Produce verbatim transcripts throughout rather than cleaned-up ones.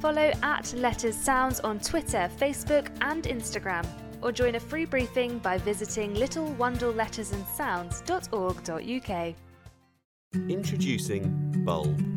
follow at Letters Sounds on Twitter, Facebook and Instagram, or join a free briefing by visiting little wandle letters and sounds dot org dot u k. Introducing BulbApp.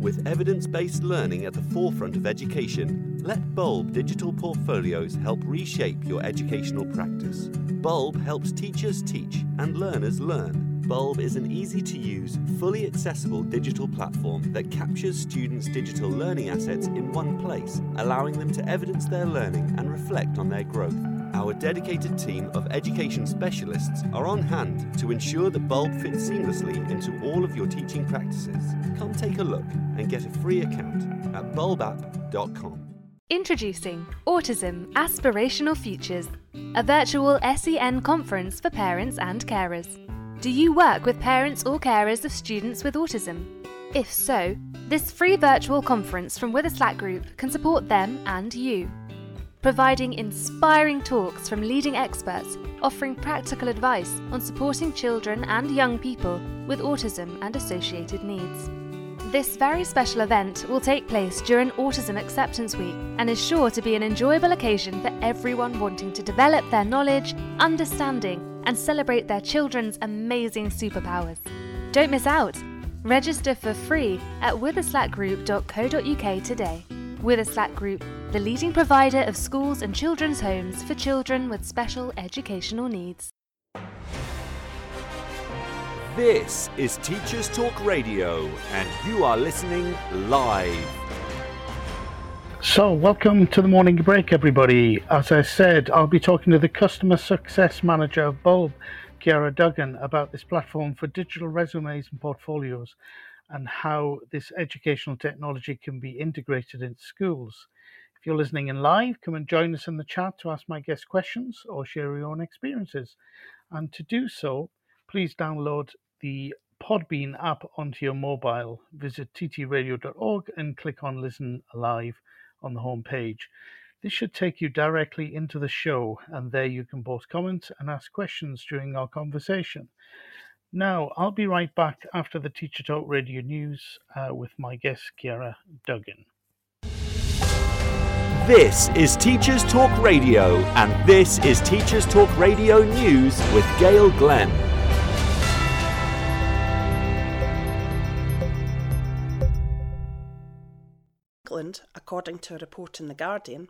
With evidence-based learning at the forefront of education, let BulbApp digital portfolios help reshape your educational practice. BulbApp helps teachers teach and learners learn. BulbApp is an easy-to-use, fully accessible digital platform that captures students' digital learning assets in one place, allowing them to evidence their learning and reflect on their growth. Our dedicated team of education specialists are on hand to ensure the BulbApp fits seamlessly into all of your teaching practices. Come take a look and get a free account at bulb app dot com. Introducing Autism Aspirational Futures, a virtual S E N conference for parents and carers. Do you work with parents or carers of students with autism? If so, this free virtual conference from Witherslack Group can support them and you, providing inspiring talks from leading experts, offering practical advice on supporting children and young people with autism and associated needs. This very special event will take place during Autism Acceptance Week and is sure to be an enjoyable occasion for everyone wanting to develop their knowledge, understanding, and celebrate their children's amazing superpowers. Don't miss out! Register for free at witherslack group dot co dot u k today. Witherslack Group, the leading provider of schools and children's homes for children with special educational needs. This is Teachers Talk Radio, and you are listening live. So, welcome to the morning break, everybody. As I said, I'll be talking to the Customer Success Manager of BulbApp, Chiara Duggan, about this platform for digital resumes and portfolios, and how this educational technology can be integrated into schools. If you're listening in live, come and join us in the chat to ask my guests questions or share your own experiences. And to do so, please download the Podbean app onto your mobile. Visit t t radio dot org and click on Listen Live on the homepage. This should take you directly into the show, and there you can both comment and ask questions during our conversation. Now, I'll be right back after the Teacher Talk Radio News uh, with my guest, Chiara Duggan. This is Teachers Talk Radio, and this is Teachers Talk Radio News with Gail Glenn. England, according to a report in The Guardian,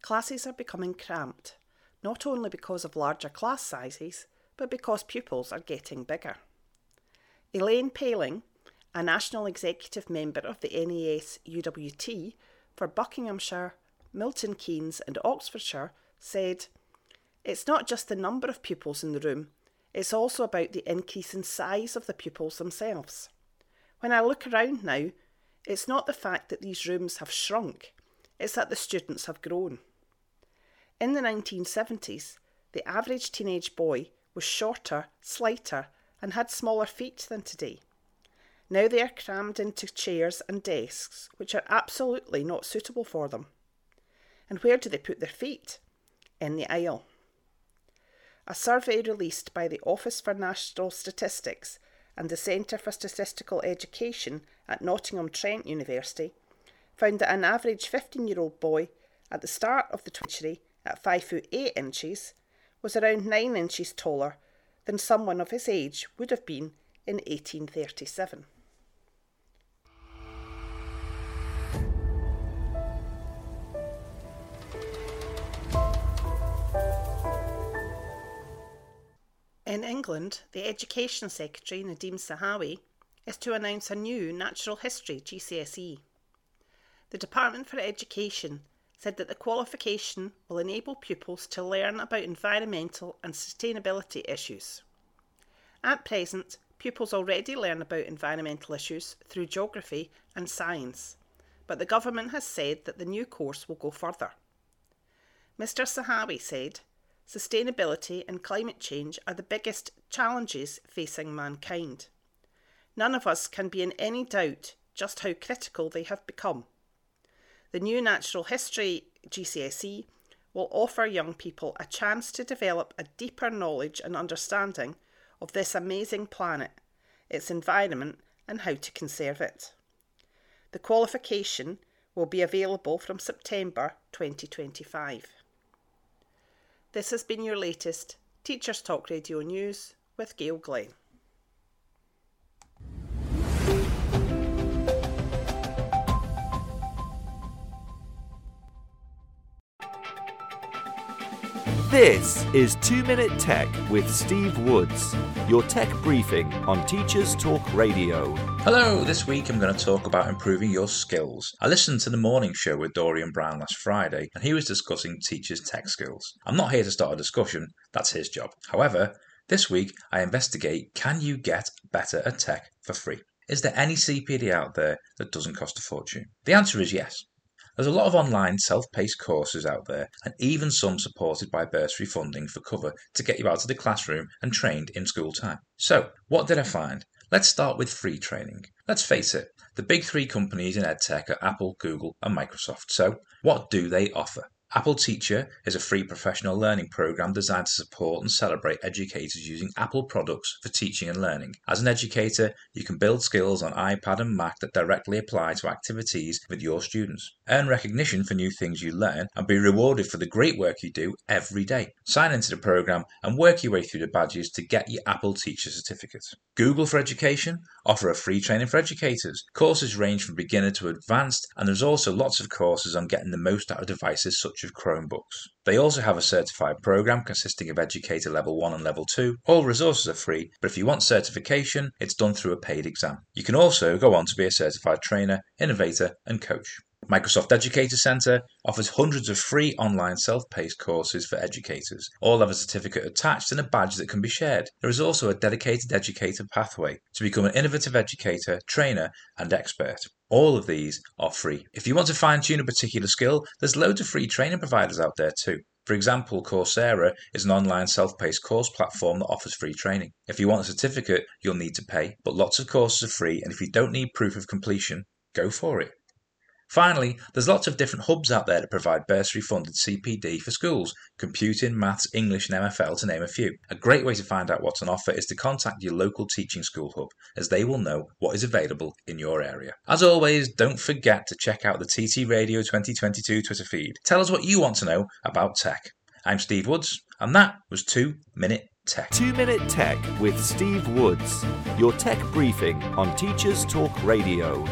classes are becoming cramped, not only because of larger class sizes, but because pupils are getting bigger. Elaine Paling, a National Executive Member of the N A S U W T for Buckinghamshire, Milton Keynes and Oxfordshire, said, "It's not just the number of pupils in the room, it's also about the increase in size of the pupils themselves. When I look around now, it's not the fact that these rooms have shrunk, it's that the students have grown." In the nineteen seventies, the average teenage boy was shorter, slighter, and had smaller feet than today. Now they are crammed into chairs and desks, which are absolutely not suitable for them. And where do they put their feet? In the aisle. A survey released by the Office for National Statistics and the Centre for Statistical Education at Nottingham Trent University found that an average fifteen-year-old boy at the start of the century at five foot eight inches was around nine inches taller than someone of his age would have been in eighteen thirty-seven. In England, the Education Secretary, Nadhim Zahawi, is to announce a new Natural History G C S E. The Department for Education said that the qualification will enable pupils to learn about environmental and sustainability issues. At present, pupils already learn about environmental issues through geography and science, but the government has said that the new course will go further. Mr Zahawi said, "Sustainability and climate change are the biggest challenges facing mankind. None of us can be in any doubt just how critical they have become. The new Natural History G C S E will offer young people a chance to develop a deeper knowledge and understanding of this amazing planet, its environment, and how to conserve it." The qualification will be available from September twenty twenty-five. This has been your latest Teachers Talk Radio News with Gail Glenn. This is two minute Tech with Steve Woods, your tech briefing on Teachers Talk Radio. Hello, this week I'm going to talk about improving your skills. I listened to the morning show with Dorian Brown last Friday, and he was discussing teachers' tech skills. I'm not here to start a discussion, that's his job. However, this week I investigate, can you get better at tech for free? Is there any C P D out there that doesn't cost a fortune? The answer is yes. There's a lot of online self-paced courses out there, and even some supported by bursary funding for cover to get you out of the classroom and trained in school time. So, what did I find? Let's start with free training. Let's face it, the big three companies in EdTech are Apple, Google and Microsoft. So, what do they offer? Apple Teacher is a free professional learning program designed to support and celebrate educators using Apple products for teaching and learning. As an educator, you can build skills on iPad and Mac that directly apply to activities with your students. Earn recognition for new things you learn and be rewarded for the great work you do every day. Sign into the program and work your way through the badges to get your Apple Teacher certificate. Google for Education offer a free training for educators. Courses range from beginner to advanced, and there's also lots of courses on getting the most out of devices such as Chromebooks. They also have a certified program consisting of Educator Level one and Level two. All resources are free, but if you want certification, it's done through a paid exam. You can also go on to be a certified trainer, innovator, and coach. Microsoft Educator Centre offers hundreds of free online self-paced courses for educators. All have a certificate attached and a badge that can be shared. There is also a dedicated educator pathway to become an innovative educator, trainer and expert. All of these are free. If you want to fine-tune a particular skill, there's loads of free training providers out there too. For example, Coursera is an online self-paced course platform that offers free training. If you want a certificate, you'll need to pay, but lots of courses are free, and if you don't need proof of completion, go for it. Finally, there's lots of different hubs out there that provide bursary-funded C P D for schools, computing, maths, English and M F L to name a few. A great way to find out what's on offer is to contact your local teaching school hub, as they will know what is available in your area. As always, don't forget to check out the T T Radio twenty twenty-two Twitter feed. Tell us what you want to know about tech. I'm Steve Woods, and that was two minute Tech. two minute Tech with Steve Woods, your tech briefing on Teachers Talk Radio.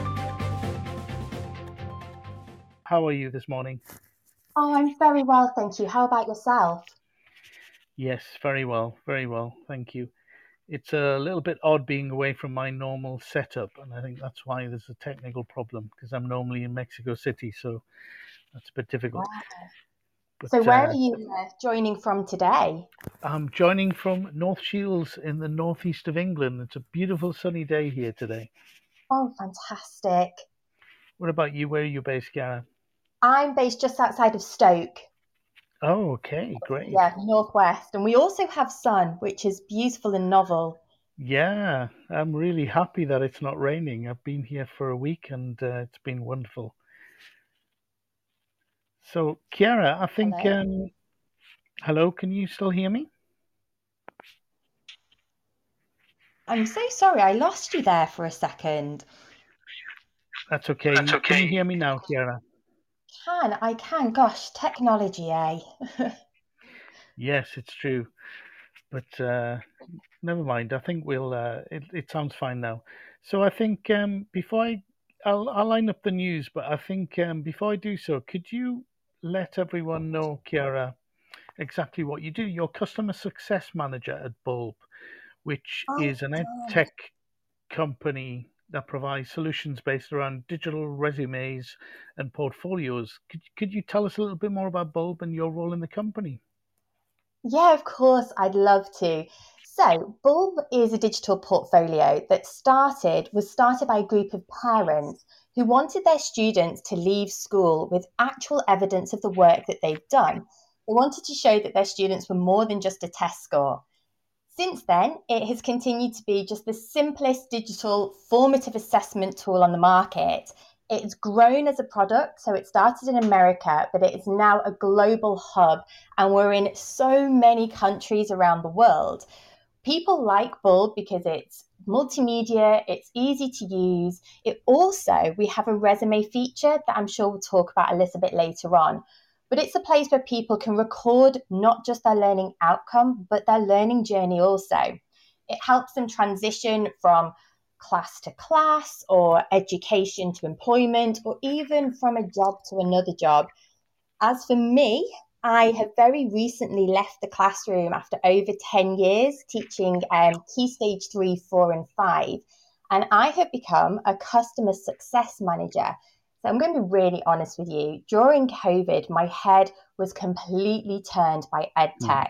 How are you this morning? Oh, I'm very well, thank you. How about yourself? Yes, very well, very well, thank you. It's a little bit odd being away from my normal setup, and I think that's why there's a technical problem, because I'm normally in Mexico City, so that's a bit difficult. Wow. But, so where uh, are you uh, joining from today? I'm joining from North Shields in the northeast of England. It's a beautiful sunny day here today. Oh, fantastic. What about you? Where are you based, Chiara? I'm based just outside of Stoke. Oh, okay, great. Yeah, northwest. And we also have sun, which is beautiful and novel. Yeah, I'm really happy that it's not raining. I've been here for a week and uh, it's been wonderful. So, Chiara, I think... Hello. Um, hello, can you still hear me? I'm so sorry, I lost you there for a second. That's okay. That's okay. Can you hear me now, Chiara? Can, I can. Gosh, technology, eh? Yes, it's true. But uh, never mind. I think we'll. Uh, it, it sounds fine now. So I think um, before I, I'll, I'll line up the news. But I think um, before I do so, could you let everyone know, Chiara, exactly what you do. You're customer success manager at Bulb, which oh, is an EdTech company that provides solutions based around digital resumes and portfolios. Could, could you tell us a little bit more about Bulb and your role in the company? Yeah, of course, I'd love to. So Bulb is a digital portfolio that started was started by a group of parents who wanted their students to leave school with actual evidence of the work that they've done. They wanted to show that their students were more than just a test score. Since then, it has continued to be just the simplest digital formative assessment tool on the market. It's grown as a product, so it started in America, but it is now a global hub, and we're in so many countries around the world. People like Bulb because it's multimedia, it's easy to use. It also, we have a resume feature that I'm sure we'll talk about a little bit later on. But it's a place where people can record not just their learning outcome, but their learning journey also. It helps them transition from class to class or education to employment, or even from a job to another job. As for me, I have very recently left the classroom after over ten years teaching um, Key Stage three, four and five. And I have become a customer success manager. So I'm going to be really honest with you. During COVID, my head was completely turned by EdTech. Mm.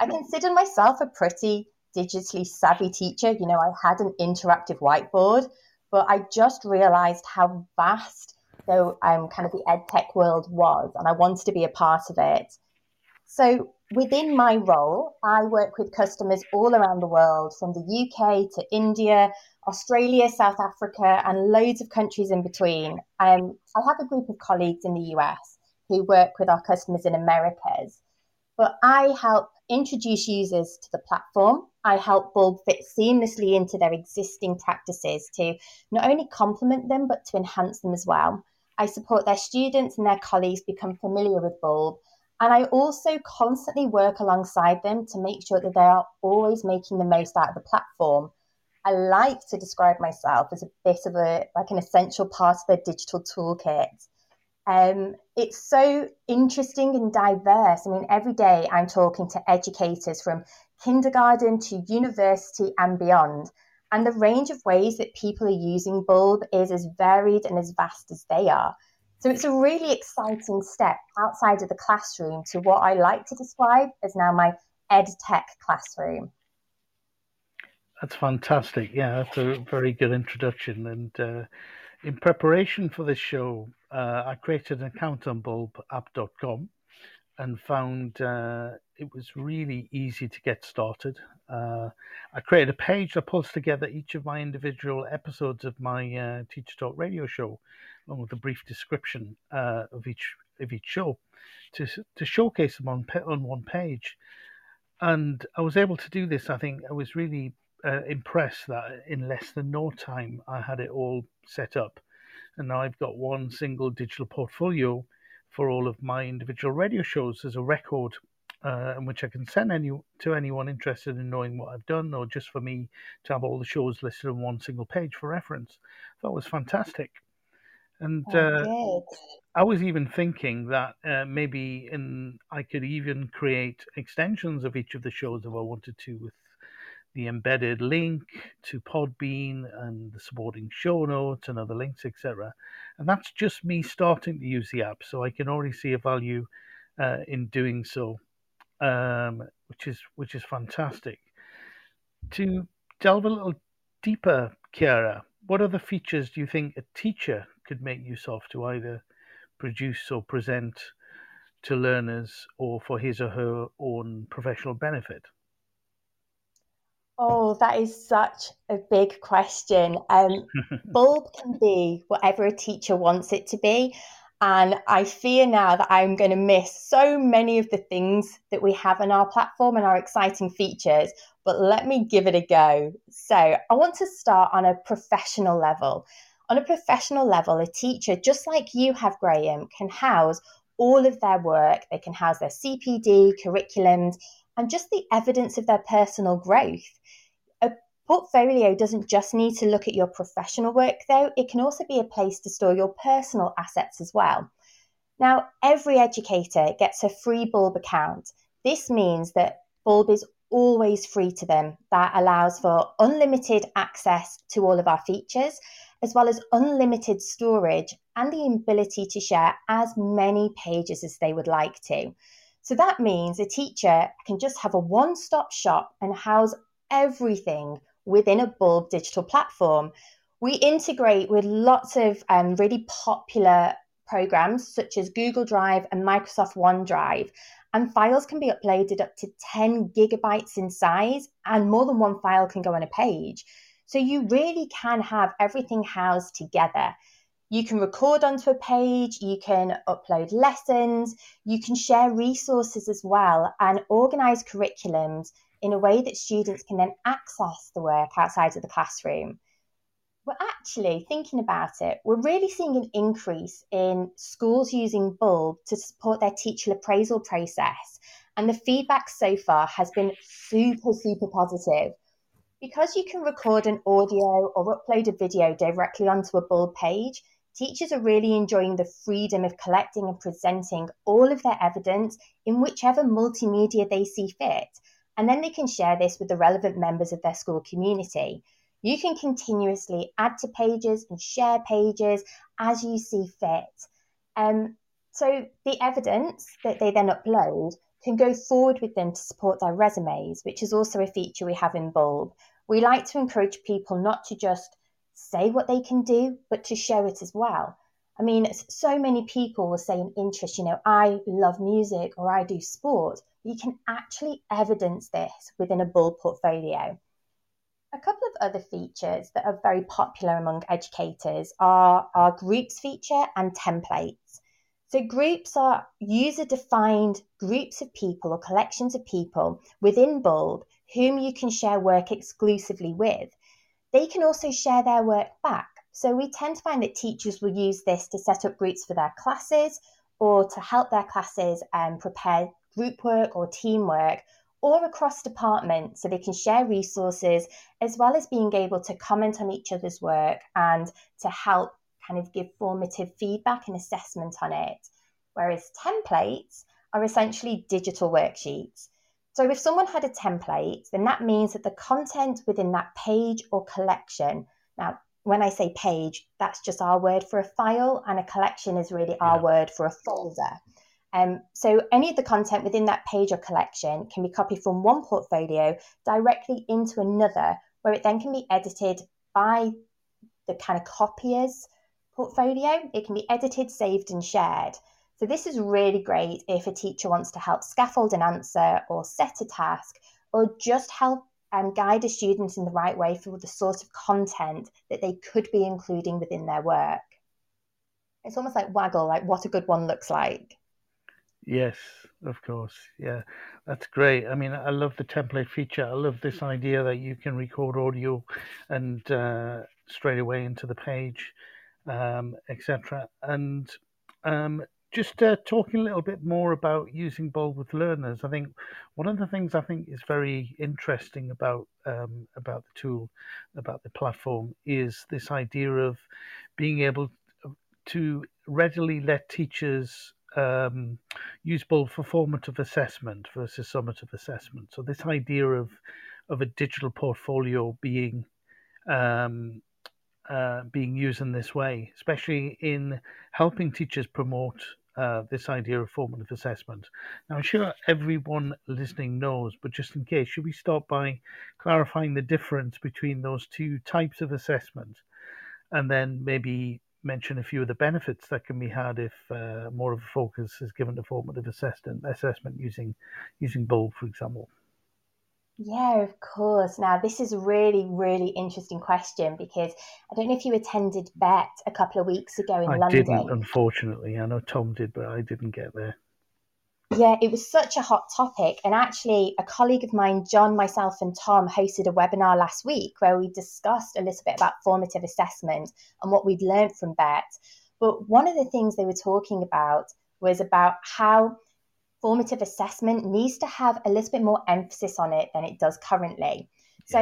I consider myself a pretty digitally savvy teacher. You know, I had an interactive whiteboard, but I just realized how vast So um, kind of the EdTech world was, and I wanted to be a part of it. So within my role, I work with customers all around the world, from the U K to India, Australia, South Africa, and loads of countries in between. Um, I have a group of colleagues in the U S who work with our customers in Americas, but I help introduce users to the platform. I help Bulb fit seamlessly into their existing practices to not only complement them, but to enhance them as well. I support their students and their colleagues become familiar with Bulb. And I also constantly work alongside them to make sure that they are always making the most out of the platform. I like to describe myself as a bit of a like an essential part of their digital toolkit. Um, it's so interesting and diverse. I mean, every day I'm talking to educators from kindergarten to university and beyond. And the range of ways that people are using Bulb is as varied and as vast as they are. So it's a really exciting step outside of the classroom to what I like to describe as now my EdTech classroom. That's fantastic. Yeah, that's a very good introduction. And uh, in preparation for this show, uh, I created an account on bulb app dot com and found uh, it was really easy to get started. Uh, I created a page that pulls together each of my individual episodes of my uh, Teacher Talk radio show, along with a brief description uh, of each of each show, to to showcase them on, on one page. And I was able to do this. I think I was really uh, impressed that in less than no time, I had it all set up. And now I've got one single digital portfolio for all of my individual radio shows as a record uh, in which I can send any to anyone interested in knowing what I've done, or just for me to have all the shows listed on one single page for reference. That was fantastic. And uh, I was even thinking that uh, maybe in, I could even create extensions of each of the shows if I wanted to, with the embedded link to Podbean and the supporting show notes and other links, et cetera. And that's just me starting to use the app, so I can already see a value uh, in doing so, um, which is which is fantastic. To delve a little deeper, Chiara, what other features do you think a teacher could make use of to either produce or present to learners, or for his or her own professional benefit? Oh, that is such a big question. Um, Bulb can be whatever a teacher wants it to be. And I fear now that I'm going to miss so many of the things that we have on our platform and our exciting features. But let me give it a go. So I want to start on a professional level. On a professional level, a teacher, just like you have, Graham, can house all of their work. They can house their C P D, curriculums, and just the evidence of their personal growth. A portfolio doesn't just need to look at your professional work, though. It can also be a place to store your personal assets as well. Now, every educator gets a free Bulb account. This means that Bulb is always free to them. That allows for unlimited access to all of our features, as well as unlimited storage and the ability to share as many pages as they would like to. So that means a teacher can just have a one-stop shop and house everything within a Bulb digital platform. We integrate with lots of um, really popular programs such as Google Drive and Microsoft OneDrive, and files can be uploaded up to ten gigabytes in size, and more than one file can go on a page. So you really can have everything housed together. You can record onto a page, you can upload lessons, you can share resources as well, and organise curriculums in a way that students can then access the work outside of the classroom. We're actually thinking about it. We're really seeing an increase in schools using Bulb to support their teacher appraisal process. And the feedback so far has been super, super positive. Because you can record an audio or upload a video directly onto a Bulb page, teachers are really enjoying the freedom of collecting and presenting all of their evidence in whichever multimedia they see fit. And then they can share this with the relevant members of their school community. You can continuously add to pages and share pages as you see fit. Um, so the evidence that they then upload can go forward with them to support their resumes, which is also a feature we have in Bulb. We like to encourage people not to just say what they can do, but to show it as well. I mean, so many people will say an interest, you know, I love music or I do sport. You can actually evidence this within a Bulb portfolio. A couple of other features that are very popular among educators are our groups feature and templates. So groups are user-defined groups of people or collections of people within Bulb whom you can share work exclusively with. They can also share their work back. So we tend to find that teachers will use this to set up groups for their classes or to help their classes um, prepare group work or teamwork, or across departments, so they can share resources, as well as being able to comment on each other's work and to help kind of give formative feedback and assessment on it. Whereas templates are essentially digital worksheets. So if someone had a template, then that means that the content within that page or collection, now when I say page, that's just our word for a file, and a collection is really our yeah. word for a folder. Um, so any of the content within that page or collection can be copied from one portfolio directly into another, where it then can be edited by the kind of copier's portfolio. It can be edited, saved and shared. So this is really great if a teacher wants to help scaffold an answer or set a task, or just help um, guide a student in the right way for the sort of content that they could be including within their work. It's almost like Waggle, like what a good one looks like. Yes, of course. Yeah, that's great. I mean, I love the template feature. I love this idea that you can record audio and uh, straight away into the page, um, et cetera. And um, just uh, talking a little bit more about using Bulb with learners, I think one of the things I think is very interesting about um, about the tool, about the platform, is this idea of being able to readily let teachers Um, usable for formative assessment versus summative assessment. So this idea of of a digital portfolio being um, uh, being used in this way, especially in helping teachers promote uh, this idea of formative assessment. Now, I'm sure everyone listening knows, but just in case, should we start by clarifying the difference between those two types of assessment, and then maybe mention a few of the benefits that can be had if uh, more of a focus is given to formative assessment assessment using using Bulb, for example? Yeah, of course. Now, this is a really, really interesting question, because I don't know if you attended BETT a couple of weeks ago in I London. I didn't, unfortunately. I know Tom did, but I didn't get there. Yeah, it was such a hot topic. And actually, a colleague of mine, John, myself and Tom hosted a webinar last week where we discussed a little bit about formative assessment and what we'd learned from BETT. But one of the things they were talking about was about how formative assessment needs to have a little bit more emphasis on it than it does currently. So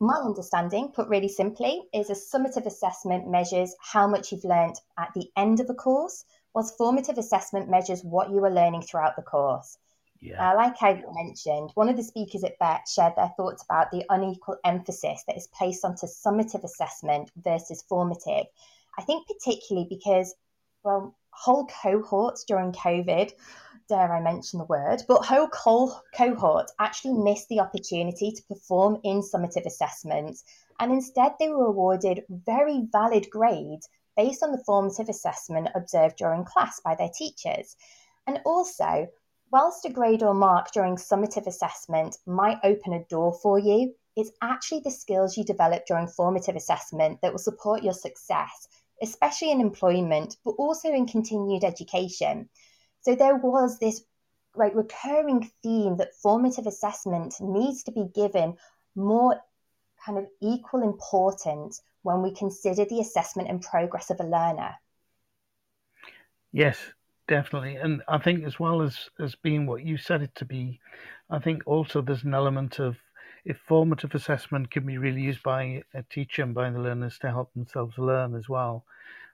my understanding, put really simply, is a summative assessment measures how much you've learned at the end of a course, whilst formative assessment measures what you are learning throughout the course. Yeah. Uh, like I mentioned, one of the speakers at BETT shared their thoughts about the unequal emphasis that is placed onto summative assessment versus formative. I think particularly because, well, whole cohorts during COVID, dare I mention the word, but whole co- cohorts actually missed the opportunity to perform in summative assessments. And instead, they were awarded very valid grades based on the formative assessment observed during class by their teachers. And also, whilst a grade or mark during summative assessment might open a door for you, it's actually the skills you develop during formative assessment that will support your success, especially in employment, but also in continued education. So there was this right, recurring theme that formative assessment needs to be given more kind of equal importance when we consider the assessment and progress of a learner. Yes, definitely. And I think as well as, as being what you said it to be, I think also there's an element of, if formative assessment can be really used by a teacher and by the learners to help themselves learn as well,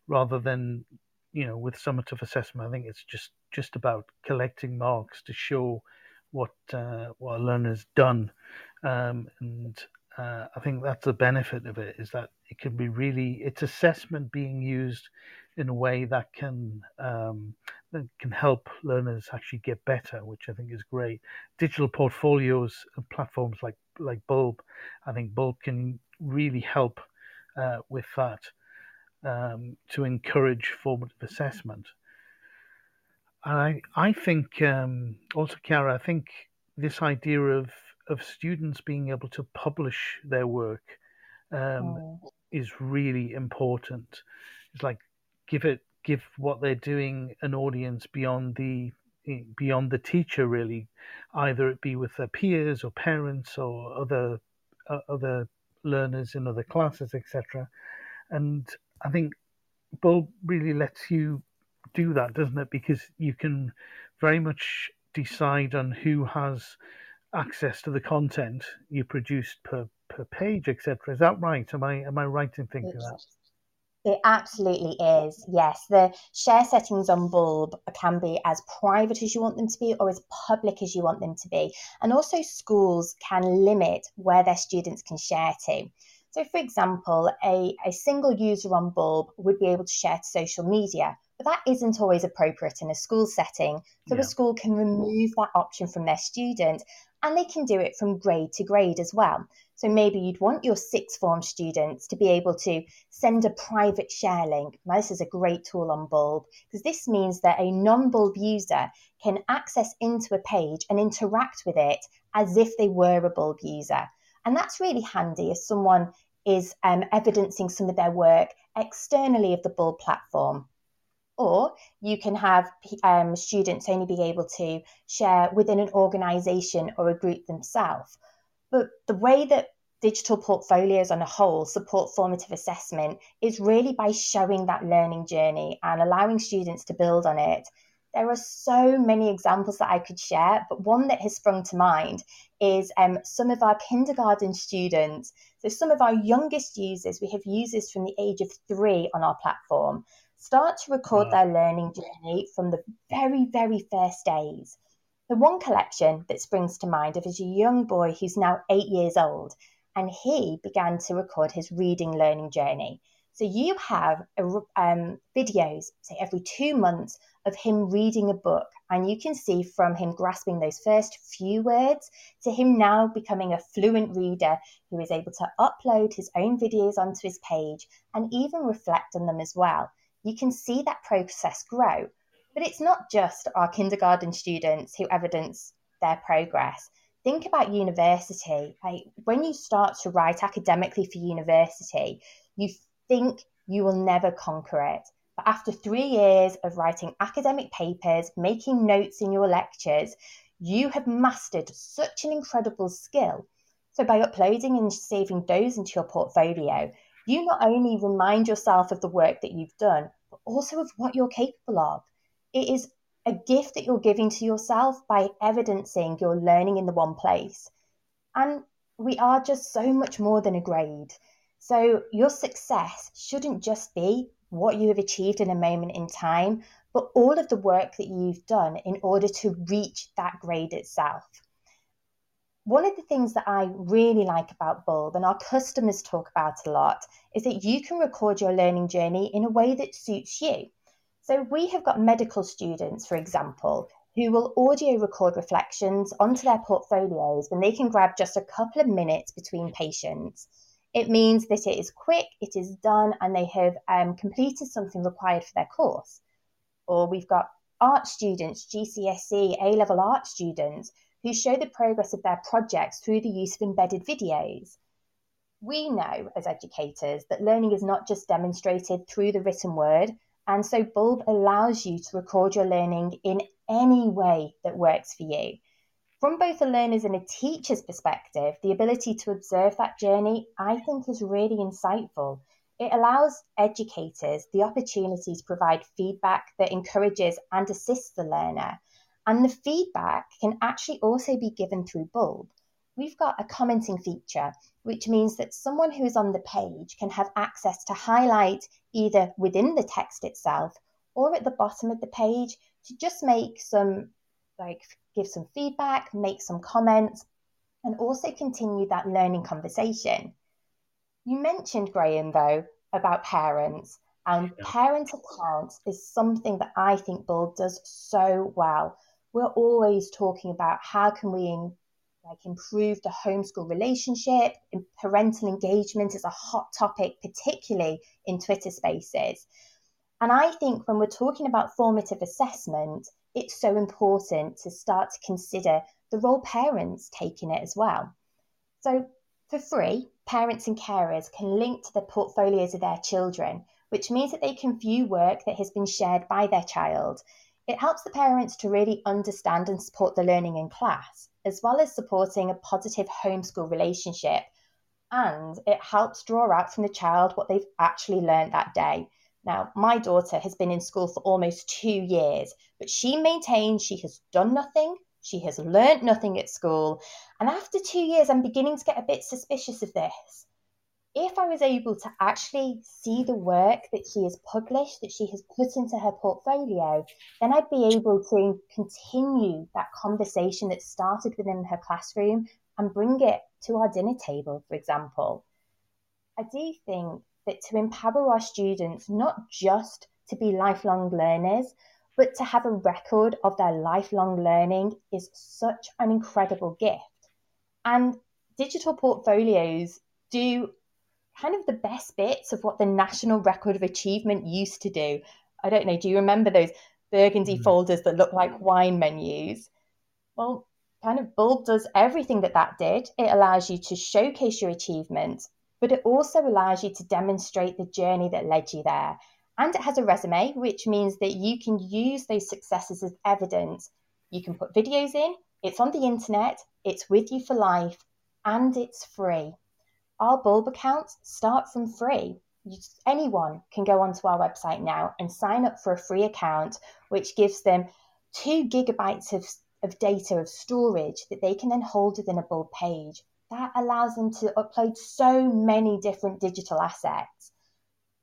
rather than, you know, with summative assessment, I think it's just, just about collecting marks to show what uh, what a learner's done. Um, and uh, I think that's the benefit of it, is that it can be really, it's assessment being used in a way that can um, that can help learners actually get better, which I think is great. Digital portfolios and platforms like like Bulb, I think Bulb can really help uh, with that um, to encourage formative assessment. And I I think um, also, Chiara, I think this idea of of students being able to publish their work um, oh. is really important. It's like give it give what they're doing an audience beyond the beyond the teacher, really, either it be with their peers or parents or other uh, other learners in other classes, et cetera. And I think Bulb really lets you do that, doesn't it? Because you can very much decide on who has access to the content you produced per, per page, et cetera. Is that right? Am I am I right in thinking yes. that? It absolutely is, yes. The share settings on Bulb can be as private as you want them to be or as public as you want them to be. And also schools can limit where their students can share to. So, for example, a, a single user on Bulb would be able to share to social media, but that isn't always appropriate in a school setting. So yeah. a school can remove that option from their student, and they can do it from grade to grade as well. So maybe you'd want your sixth form students to be able to send a private share link. Now, this is a great tool on Bulb, because this means that a non-Bulb user can access into a page and interact with it as if they were a Bulb user. And that's really handy if someone is um, evidencing some of their work externally of the Bulb platform. Or you can have um, students only be able to share within an organisation or a group themselves. But the way that digital portfolios on a whole support formative assessment is really by showing that learning journey and allowing students to build on it. There are so many examples that I could share, but one that has sprung to mind is um, some of our kindergarten students. So some of our youngest users, we have users from the age of three on our platform, start to record yeah. their learning journey from the very, very first days. The one collection that springs to mind is a young boy who's now eight years old, and he began to record his reading learning journey. So you have um, videos, say every two months, of him reading a book, and you can see from him grasping those first few words to him now becoming a fluent reader who is able to upload his own videos onto his page and even reflect on them as well. You can see that process grow, but it's not just our kindergarten students who evidence their progress. Think about university. Like, when you start to write academically for university, you think you will never conquer it. But after three years of writing academic papers, making notes in your lectures, you have mastered such an incredible skill. So by uploading and saving those into your portfolio, you not only remind yourself of the work that you've done, but also of what you're capable of. It is a gift that you're giving to yourself by evidencing your learning in the one place. And we are just so much more than a grade. So your success shouldn't just be what you have achieved in a moment in time, but all of the work that you've done in order to reach that grade itself. One of the things that I really like about Bulb, and our customers talk about a lot, is that you can record your learning journey in a way that suits you. So we have got medical students, for example, who will audio record reflections onto their portfolios, and they can grab just a couple of minutes between patients. It means that it is quick, it is done, and they have um, completed something required for their course. Or we've got art students, G C S E, A-level art students, who show the progress of their projects through the use of embedded videos. We know as educators that learning is not just demonstrated through the written word, and so Bulb allows you to record your learning in any way that works for you. From both a learner's and a teacher's perspective, the ability to observe that journey, I think, is really insightful. It allows educators the opportunity to provide feedback that encourages and assists the learner. And the feedback can actually also be given through Bulb. We've got a commenting feature, which means that someone who is on the page can have access to highlight either within the text itself or at the bottom of the page to just make some, like, give some feedback, make some comments, and also continue that learning conversation. You mentioned, Graham, though, about parents, and yeah. Parent accounts is something that I think Bulb does so well. We're always talking about how can we in, like improve the homeschool relationship, and parental engagement is a hot topic, particularly in Twitter spaces. And I think when we're talking about formative assessment, it's so important to start to consider the role parents take in it as well. So for free, parents and carers can link to the portfolios of their children, which means that they can view work that has been shared by their child. It helps the parents to really understand and support the learning in class, as well as supporting a positive homeschool relationship. And it helps draw out from the child what they've actually learned that day. Now, my daughter has been in school for almost two years, but she maintains she has done nothing, she has learnt nothing at school, and after two years, I'm beginning to get a bit suspicious of this. If I was able to actually see the work that she has published, that she has put into her portfolio, then I'd be able to continue that conversation that started within her classroom and bring it to our dinner table, for example. I do think that to empower our students not just to be lifelong learners, but to have a record of their lifelong learning is such an incredible gift. And digital portfolios do kind of the best bits of what the National Record of Achievement used to do. I don't know, do you remember those burgundy mm-hmm. folders that look like wine menus? Well, kind of Bulb does everything that that did. It allows you to showcase your achievements, but it also allows you to demonstrate the journey that led you there. And it has a resume, which means that you can use those successes as evidence. You can put videos in, it's on the internet, it's with you for life, and it's free. Our Bulb accounts start from free. You, anyone can go onto our website now and sign up for a free account, which gives them two gigabytes of, of data of storage that they can then hold within a Bulb page. That allows them to upload so many different digital assets.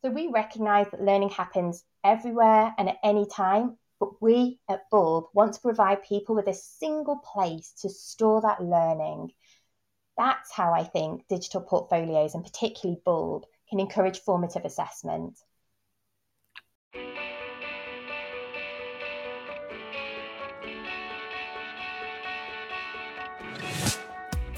So we recognise that learning happens everywhere and at any time, but we at Bulb want to provide people with a single place to store that learning. That's how I think digital portfolios, and particularly Bulb, can encourage formative assessment.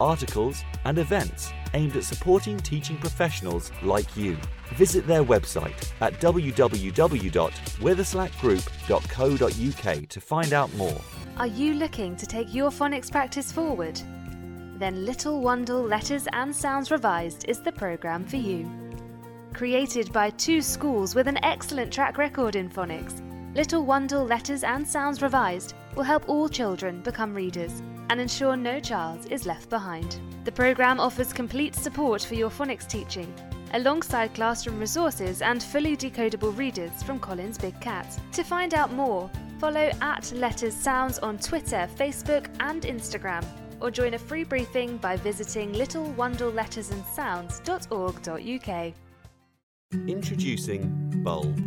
articles, and events aimed at supporting teaching professionals like you. Visit their website at w w w dot witherslack group dot co dot u k to find out more. Are you looking to take your phonics practice forward? Then Little Wandle Letters and Sounds Revised is the programme for you. Created by two schools with an excellent track record in phonics, Little Wandle Letters and Sounds Revised will help all children become readers and ensure no child is left behind. The programme offers complete support for your phonics teaching, alongside classroom resources and fully decodable readers from Collins Big Cat. To find out more, follow at Letters Sounds on Twitter, Facebook and Instagram, or join a free briefing by visiting little wandle letters and sounds dot org dot u k. Introducing Bulb.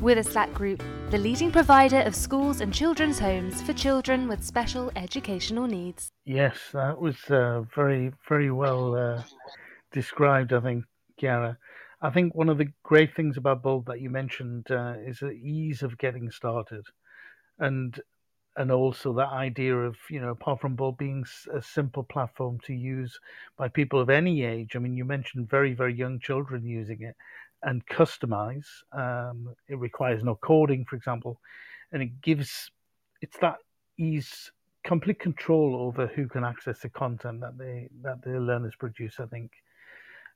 Witherslack Group, the leading provider of schools and children's homes for children with special educational needs. Yes, that was uh, very, very well uh, described, I think, Chiara. I think one of the great things about Bulb that you mentioned uh, is the ease of getting started, and and also that idea of, you know, apart from Bulb being a simple platform to use by people of any age. I mean, you mentioned very, very young children using it. And customize. Um, it requires no coding, for example, and it gives it's that ease, complete control over who can access the content that they that the learners produce, I think.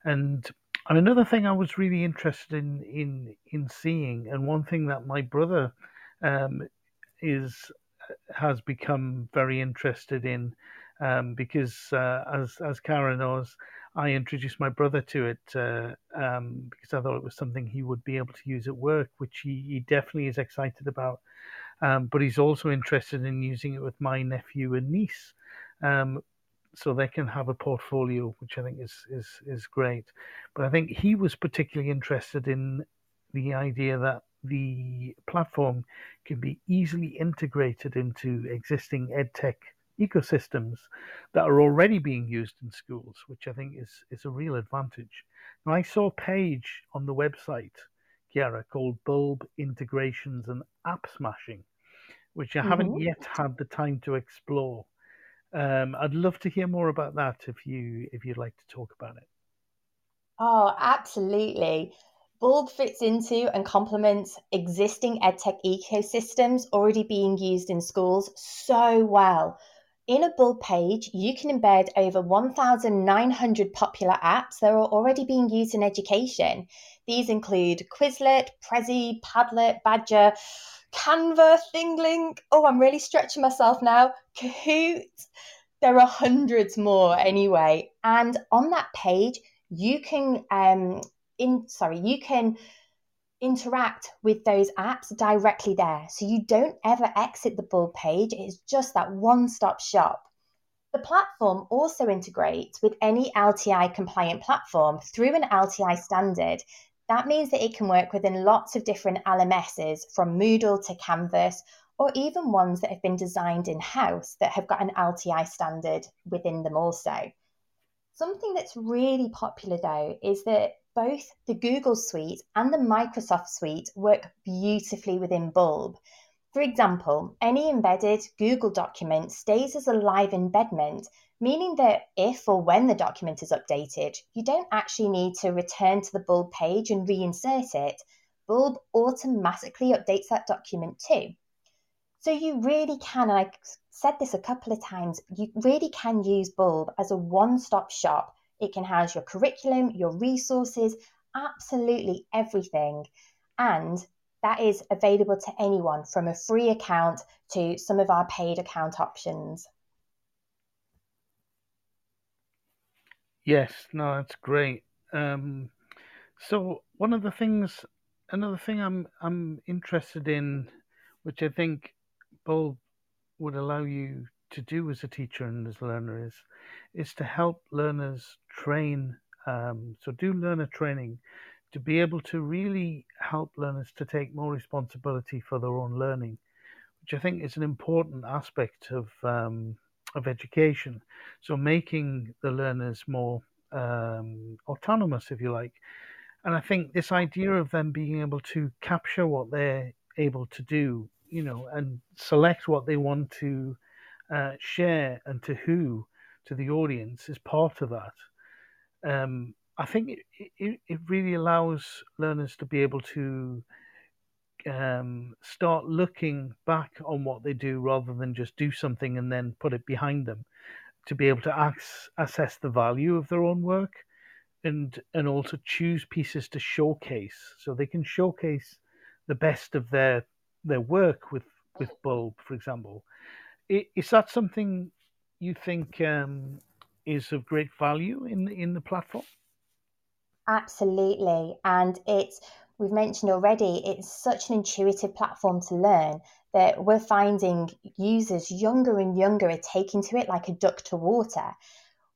And, and another thing I was really interested in in in seeing, and one thing that my brother um, is has become very interested in, um, because uh, as as Chiara knows, I introduced my brother to it uh, um, because I thought it was something he would be able to use at work, which he, he definitely is excited about. Um, but he's also interested in using it with my nephew and niece, um, so they can have a portfolio, which I think is is is great. But I think he was particularly interested in the idea that the platform can be easily integrated into existing EdTech ecosystems that are already being used in schools, which I think is is a real advantage. Now, I saw a page on the website, Chiara, called Bulb Integrations and App Smashing, which I mm-hmm. haven't yet had the time to explore. Um, I'd love to hear more about that if you if you'd like to talk about it. Oh, absolutely. Bulb fits into and complements existing EdTech ecosystems already being used in schools so well. In a Bulb page, you can embed over one thousand nine hundred popular apps that are already being used in education. These include Quizlet, Prezi, Padlet, Badger, Canva, Thinglink. Oh, I'm really stretching myself now. Kahoot. There are hundreds more anyway. And on that page, you can um, in sorry, you can interact with those apps directly there, so you don't ever exit the Bulb page. It's just that one-stop shop. The platform also integrates with any L T I compliant platform through an L T I standard. That means that it can work within lots of different L M Ses, from Moodle to Canvas, or even ones that have been designed in-house that have got an L T I standard within them also. Something that's really popular though is that both the Google Suite and the Microsoft Suite work beautifully within Bulb. For example, any embedded Google document stays as a live embedment, meaning that if or when the document is updated, you don't actually need to return to the Bulb page and reinsert it. Bulb automatically updates that document too. So you really can, and I said this a couple of times, you really can use Bulb as a one-stop shop. It can house your curriculum, your resources, absolutely everything. And that is available to anyone, from a free account to some of our paid account options. Yes, no, that's great. Um, so one of the things, another thing I'm I'm interested in, which I think Bulb would allow you to do as a teacher and as a learner is, is to help learners train. Um, so do learner training to be able to really help learners to take more responsibility for their own learning, which I think is an important aspect of um, of education. So making the learners more um, autonomous, if you like. And I think this idea of them being able to capture what they're able to do, you know, and select what they want to uh, share and to who, to the audience, is part of that. Um, I think it, it, it really allows learners to be able to um, start looking back on what they do rather than just do something and then put it behind them, to be able to ax, assess the value of their own work and and also choose pieces to showcase. So they can showcase the best of their their work with, with Bulb, for example. Is that something you think um, is of great value in in the platform? Absolutely. And it's, we've mentioned already, it's such an intuitive platform to learn that we're finding users younger and younger are taking to it like a duck to water.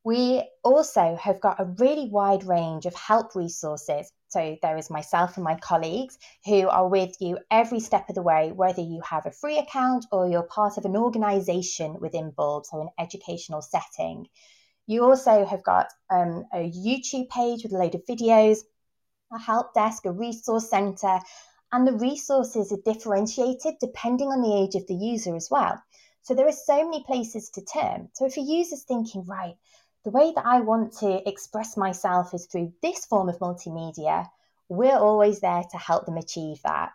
We also have got a really wide range of help resources. So there is myself and my colleagues who are with you every step of the way, whether you have a free account or you're part of an organisation within Bulb, so an educational setting. You also have got um, a YouTube page with a load of videos, a help desk, a resource centre, and the resources are differentiated depending on the age of the user as well. So there are so many places to turn. So if a user's thinking, right, the way that I want to express myself is through this form of multimedia, we're always there to help them achieve that.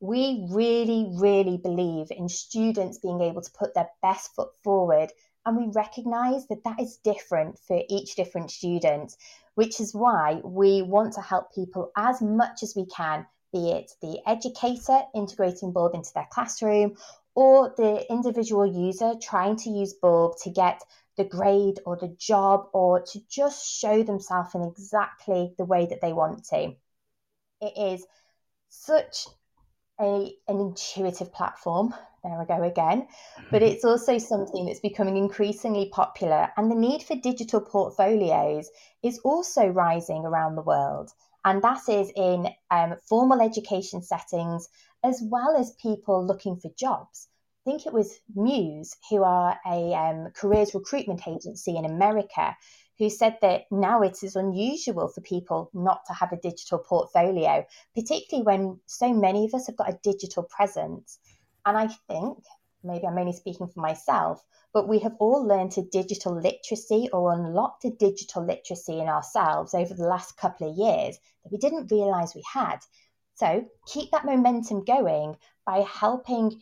We really, really believe in students being able to put their best foot forward, and we recognise that that is different for each different student, which is why we want to help people as much as we can, be it the educator integrating Bulb into their classroom or the individual user trying to use Bulb to get the grade or the job or to just show themselves in exactly the way that they want to. It is such a, an intuitive platform, there I go again, but it's also something that's becoming increasingly popular, and the need for digital portfolios is also rising around the world, and that is in um, formal education settings as well as people looking for jobs. I think it was Muse, who are a um, careers recruitment agency in America, who said that now it is unusual for people not to have a digital portfolio, particularly when so many of us have got a digital presence. And I think, maybe I'm only speaking for myself, but we have all learned a digital literacy or unlocked a digital literacy in ourselves over the last couple of years that we didn't realise we had. So keep that momentum going by helping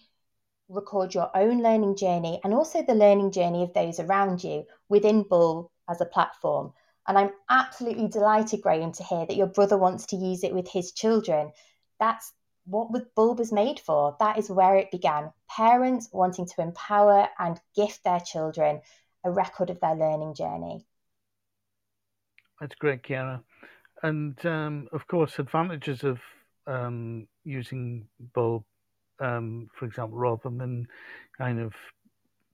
record your own learning journey and also the learning journey of those around you within Bulb as a platform. And I'm absolutely delighted, Graham, to hear that your brother wants to use it with his children. That's what Bulb was made for. That is where it began. Parents wanting to empower and gift their children a record of their learning journey. That's great, Chiara. And um, of course, advantages of um, using Bulb, Um, for example, rather than kind of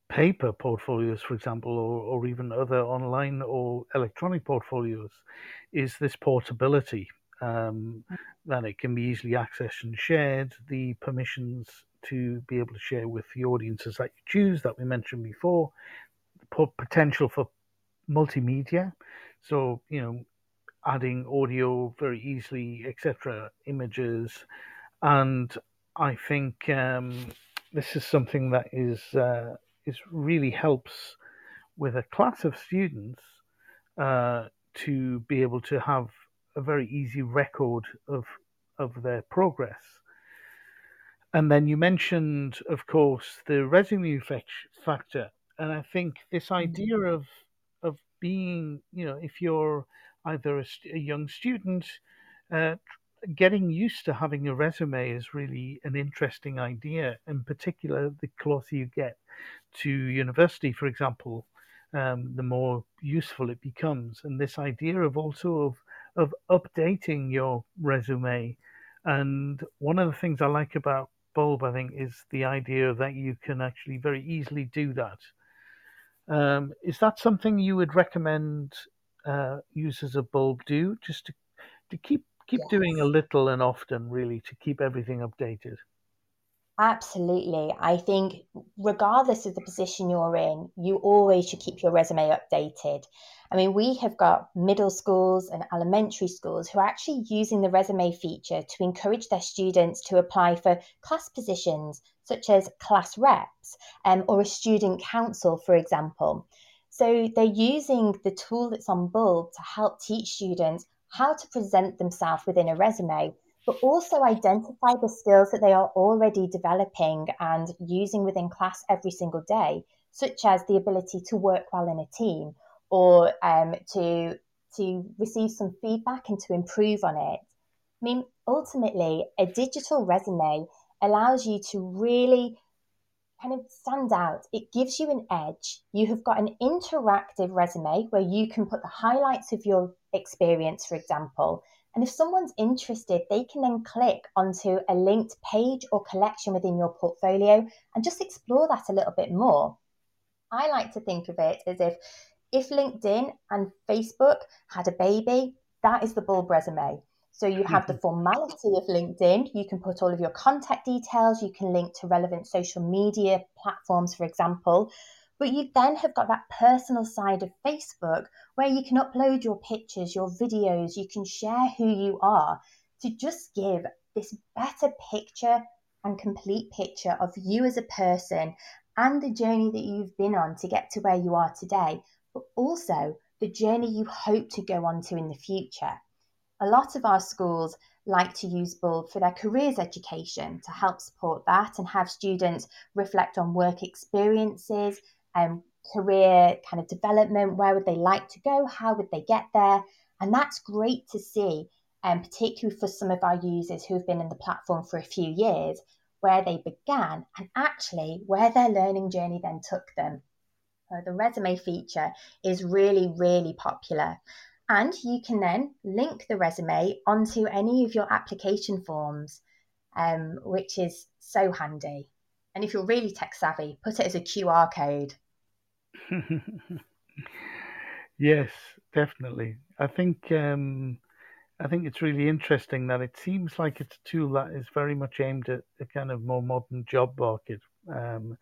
paper portfolios, for example, or, or even other online or electronic portfolios, is this portability, um, that it can be easily accessed and shared, the permissions to be able to share with the audiences that you choose, that we mentioned before, the potential for multimedia, so, you know, adding audio very easily, et cetera, images, and I think um, this is something that is uh, is really helps with a class of students uh, to be able to have a very easy record of of their progress. And then you mentioned, of course, the revenue factor, and I think this idea of of being, you know, if you're either a, a young student, Uh, getting used to having a resume is really an interesting idea, in particular the closer you get to university, for example, um, the more useful it becomes. And this idea of also of, of updating your resume. And one of the things I like about Bulb, I think, is the idea that you can actually very easily do that. Um, is that something you would recommend uh, users of Bulb do, just to, to keep keep yes. doing a little and often, really, to keep everything updated? Absolutely. I think regardless of the position you're in, you always should keep your resume updated. I mean, we have got middle schools and elementary schools who are actually using the resume feature to encourage their students to apply for class positions, such as class reps, um, or a student council, for example. So they're using the tool that's on Bulb to help teach students how to present themselves within a resume, but also identify the skills that they are already developing and using within class every single day, such as the ability to work well in a team, or um, to, to receive some feedback and to improve on it. I mean, ultimately, a digital resume allows you to really kind of stand out. It gives you an edge. You have got an interactive resume where you can put the highlights of your experience, for example. And if someone's interested, they can then click onto a linked page or collection within your portfolio and just explore that a little bit more. I like to think of it as if, if LinkedIn and Facebook had a baby, that is the Bulb resume. So you have the formality of LinkedIn. You can put all of your contact details. You can link to relevant social media platforms, for example. But you then have got that personal side of Facebook where you can upload your pictures, your videos, you can share who you are to just give this better picture and complete picture of you as a person and the journey that you've been on to get to where you are today, but also the journey you hope to go on to in the future. A lot of our schools like to use Bulb for their careers education to help support that and have students reflect on work experiences, um, career kind of development, where would they like to go, how would they get there? And that's great to see, um, particularly for some of our users who've been in the platform for a few years, where they began and actually where their learning journey then took them. So the resume feature is really, really popular. And you can then link the resume onto any of your application forms, um, which is so handy. And if you're really tech savvy, put it as a Q R code. Yes, definitely. I think um, I think it's really interesting that it seems like it's a tool that is very much aimed at a kind of more modern job market, um,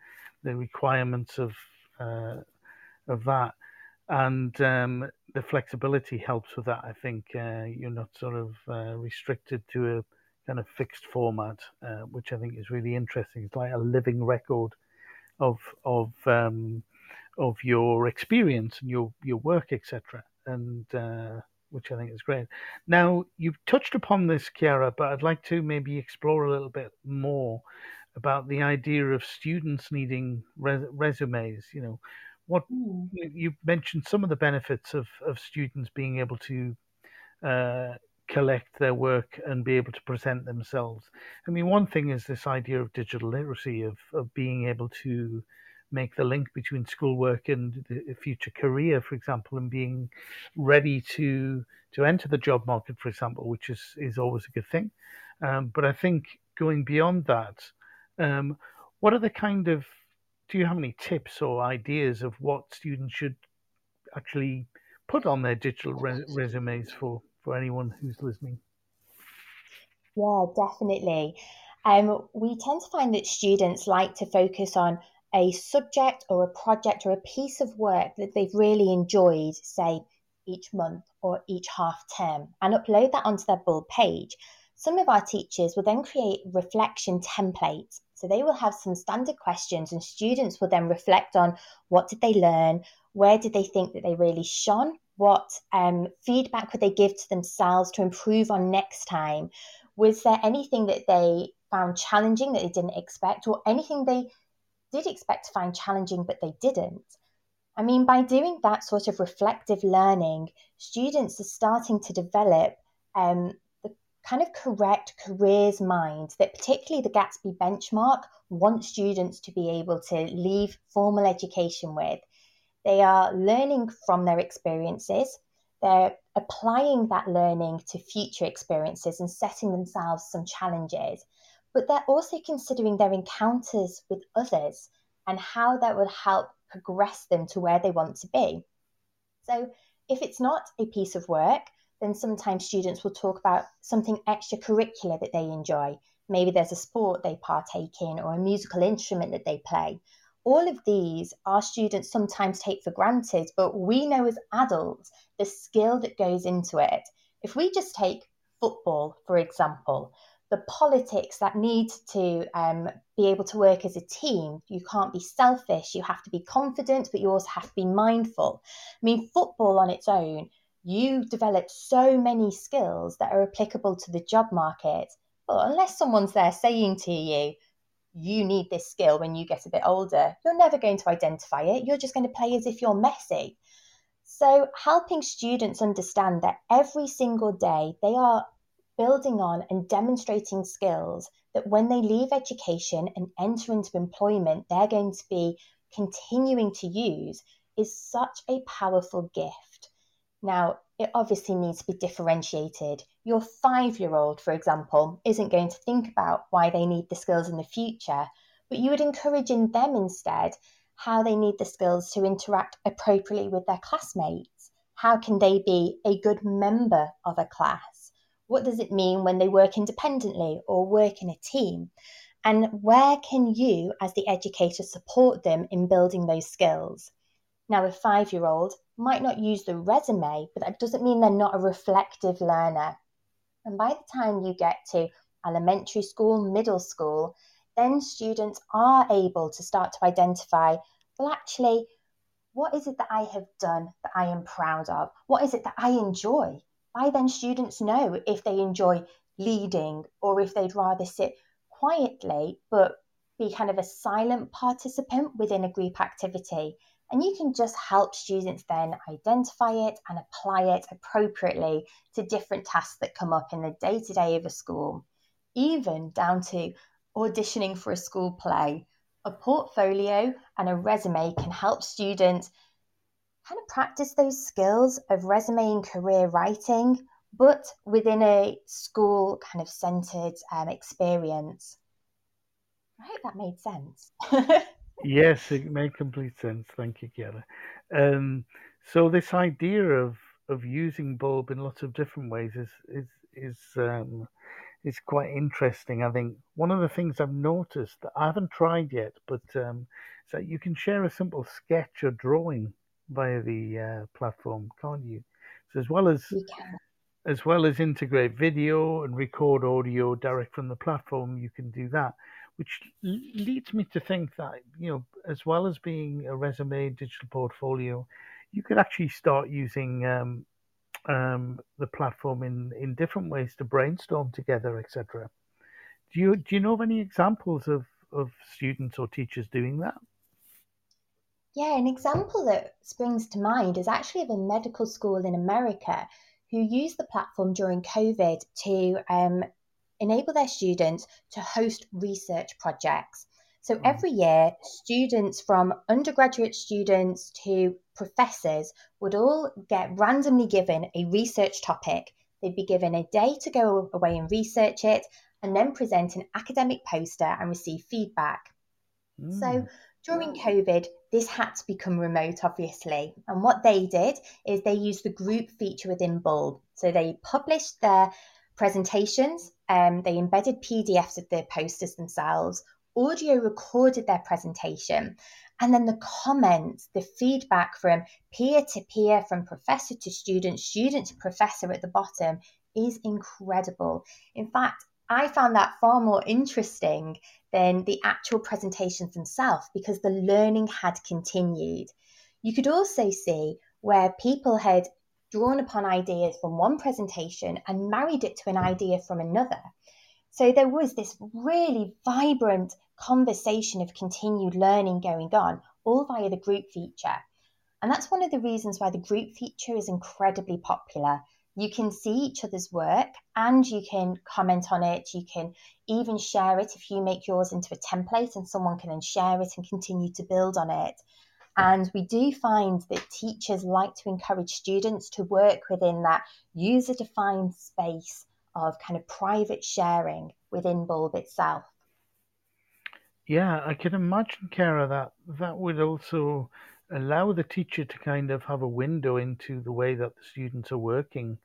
the requirements of uh, of that. And um, the flexibility helps with that. I think uh, you're not sort of uh, restricted to a kind of fixed format, uh, which I think is really interesting. It's like a living record of of um, of your experience and your your work, et cetera. And uh, which I think is great. Now you've touched upon this, Chiara, but I'd like to maybe explore a little bit more about the idea of students needing res- resumes. You know. What you mentioned, some of the benefits of, of students being able to uh, collect their work and be able to present themselves. I mean, one thing is this idea of digital literacy, of, of being able to make the link between schoolwork and the future career, for example, and being ready to to enter the job market, for example, which is, is always a good thing. Um, but I think going beyond that, um, what are the kind of do you have any tips or ideas of what students should actually put on their digital res- resumes for, for anyone who's listening? Yeah, definitely. Um, we tend to find that students like to focus on a subject or a project or a piece of work that they've really enjoyed, say, each month or each half term, and upload that onto their Bulb page. Some of our teachers will then create reflection templates. So they will have some standard questions and students will then reflect on what did they learn, where did they think that they really shone, what um, feedback would they give to themselves to improve on next time, was there anything that they found challenging that they didn't expect or anything they did expect to find challenging but they didn't. I mean, by doing that sort of reflective learning, students are starting to develop um kind of correct careers mind that particularly the Gatsby benchmark wants students to be able to leave formal education with. They are learning from their experiences. They're applying that learning to future experiences and setting themselves some challenges. But they're also considering their encounters with others and how that would help progress them to where they want to be. So if it's not a piece of work, then sometimes students will talk about something extracurricular that they enjoy. Maybe there's a sport they partake in or a musical instrument that they play. All of these our students sometimes take for granted, but we know as adults the skill that goes into it. If we just take football, for example, the politics that needs to um, be able to work as a team. You can't be selfish. You have to be confident, but you also have to be mindful. I mean, football on its own, you develop so many skills that are applicable to the job market. But unless someone's there saying to you, you need this skill when you get a bit older, you're never going to identify it. You're just going to play as if you're Messi. So helping students understand that every single day they are building on and demonstrating skills that when they leave education and enter into employment, they're going to be continuing to use is such a powerful gift. Now, it obviously needs to be differentiated. Your five-year-old, for example, isn't going to think about why they need the skills in the future, but you would encourage in them instead how they need the skills to interact appropriately with their classmates. How can they be a good member of a class? What does it mean when they work independently or work in a team? And where can you, as the educator, support them in building those skills? Now, a five-year-old might not use the resume, but that doesn't mean they're not a reflective learner. And by the time you get to elementary school, middle school, then students are able to start to identify, well, actually, what is it that I have done that I am proud of? What is it that I enjoy? By then, students know if they enjoy leading or if they'd rather sit quietly but be kind of a silent participant within a group activity. And you can just help students then identify it and apply it appropriately to different tasks that come up in the day-to-day of a school, even down to auditioning for a school play. A portfolio and a resume can help students kind of practice those skills of resume and career writing, but within a school kind of centered um, experience. I hope that made sense. Yes, it made complete sense. Thank you, Chiara. Um, so this idea of, of using BulbApp in lots of different ways is is is um, is quite interesting. I think one of the things I've noticed that I haven't tried yet, but um, is that you can share a simple sketch or drawing via the uh, platform, can't you? So as well as as well as integrate video and record audio direct from the platform, you can do that, which leads me to think that, you know, as well as being a resume, digital portfolio, you could actually start using um, um, the platform in, in different ways to brainstorm together, et cetera. Do you do you know of any examples of, of students or teachers doing that? Yeah, an example that springs to mind is actually of a medical school in America who used the platform during COVID to um, enable their students to host research projects. So every year, students from undergraduate students to professors would all get randomly given a research topic. They'd be given a day to go away and research it and then present an academic poster and receive feedback. Mm. So during COVID, this had to become remote, obviously. And what they did is they used the group feature within BulbApp. So they published their presentations. Um, they embedded P D Fs of their posters themselves, audio recorded their presentation. And then the comments, the feedback from peer to peer, from professor to student, student to professor at the bottom is incredible. In fact, I found that far more interesting than the actual presentations themselves because the learning had continued. You could also see where people had drawn upon ideas from one presentation and married it to an idea from another. So there was this really vibrant conversation of continued learning going on, all via the group feature. And that's one of the reasons why the group feature is incredibly popular. You can see each other's work and you can comment on it. You can even share it if you make yours into a template and someone can then share it and continue to build on it. And we do find that teachers like to encourage students to work within that user-defined space of kind of private sharing within Bulb itself. Yeah, I can imagine, Chiara, that that would also allow the teacher to kind of have a window into the way that the students are working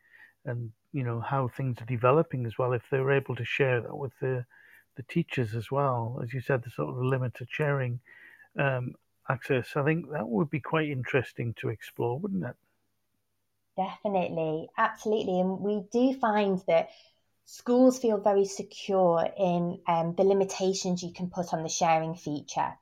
and, you know, how things are developing as well, if they're able to share that with the, the teachers as well. As you said, the sort of limited sharing um, access. I think that would be quite interesting to explore, wouldn't it? Definitely, absolutely. And we do find that schools feel very secure in um, the limitations you can put on the sharing feature.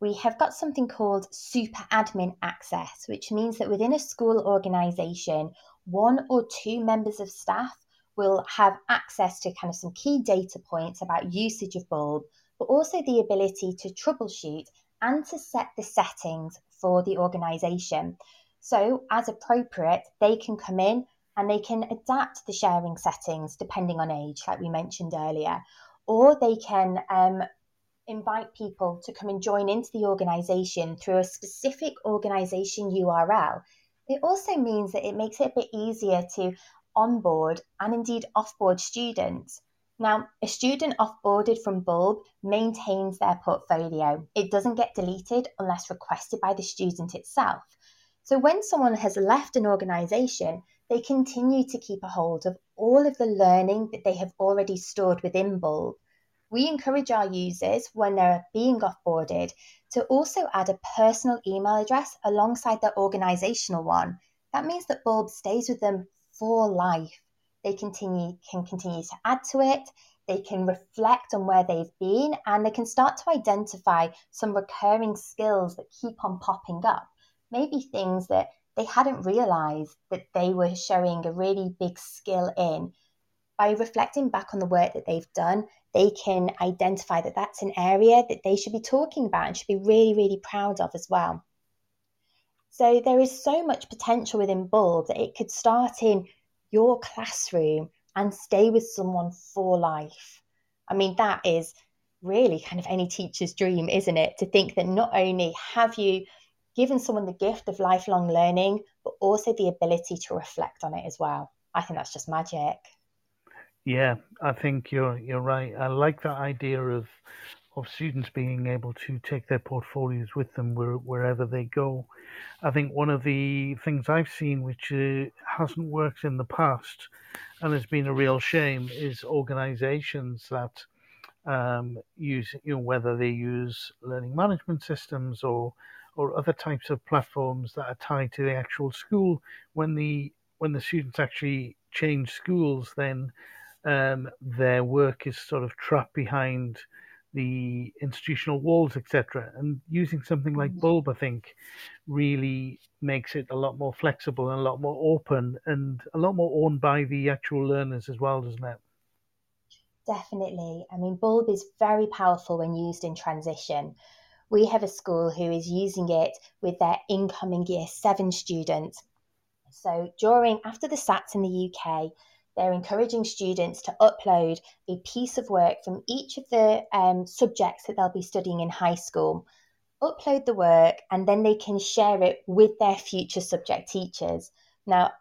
We have got something called super admin access, which means that within a school organisation, one or two members of staff will have access to kind of some key data points about usage of Bulb, but also the ability to troubleshoot and to set the settings for the organisation. So as appropriate, they can come in and they can adapt the sharing settings depending on age, like we mentioned earlier, or they can um, invite people to come and join into the organisation through a specific organisation U R L. It also means that it makes it a bit easier to onboard and indeed offboard students. Now, a student offboarded from Bulb maintains their portfolio. It doesn't get deleted unless requested by the student itself. So when someone has left an organisation, they continue to keep a hold of all of the learning that they have already stored within Bulb. We encourage our users, when they're being offboarded, to also add a personal email address alongside their organisational one. That means that Bulb stays with them for life. They continue can continue to add to it, they can reflect on where they've been, and they can start to identify some recurring skills that keep on popping up. Maybe things that they hadn't realised that they were showing a really big skill in. By reflecting back on the work that they've done, they can identify that that's an area that they should be talking about and should be really, really proud of as well. So there is so much potential within Bulb that it could start in your classroom and stay with someone for life. I mean, that is really kind of any teacher's dream, isn't it? To think that not only have you given someone the gift of lifelong learning, but also the ability to reflect on it as well. I think that's just magic. Yeah, I think you're you're right. I like that idea of of students being able to take their portfolios with them where, wherever they go. I think one of the things I've seen which uh, hasn't worked in the past and has been a real shame is organisations that um, use, you know, whether they use learning management systems or or other types of platforms that are tied to the actual school. When the when the students actually change schools, then Um, their work is sort of trapped behind the institutional walls, et cetera. And using something like Bulb, I think, really makes it a lot more flexible and a lot more open and a lot more owned by the actual learners as well, doesn't it? Definitely. I mean, Bulb is very powerful when used in transition. We have a school who is using it with their incoming year seven students. So during, after the SATs in the U K, they're encouraging students to upload a piece of work from each of the um, subjects that they'll be studying in high school. Upload the work and then they can share it with their future subject teachers. Now,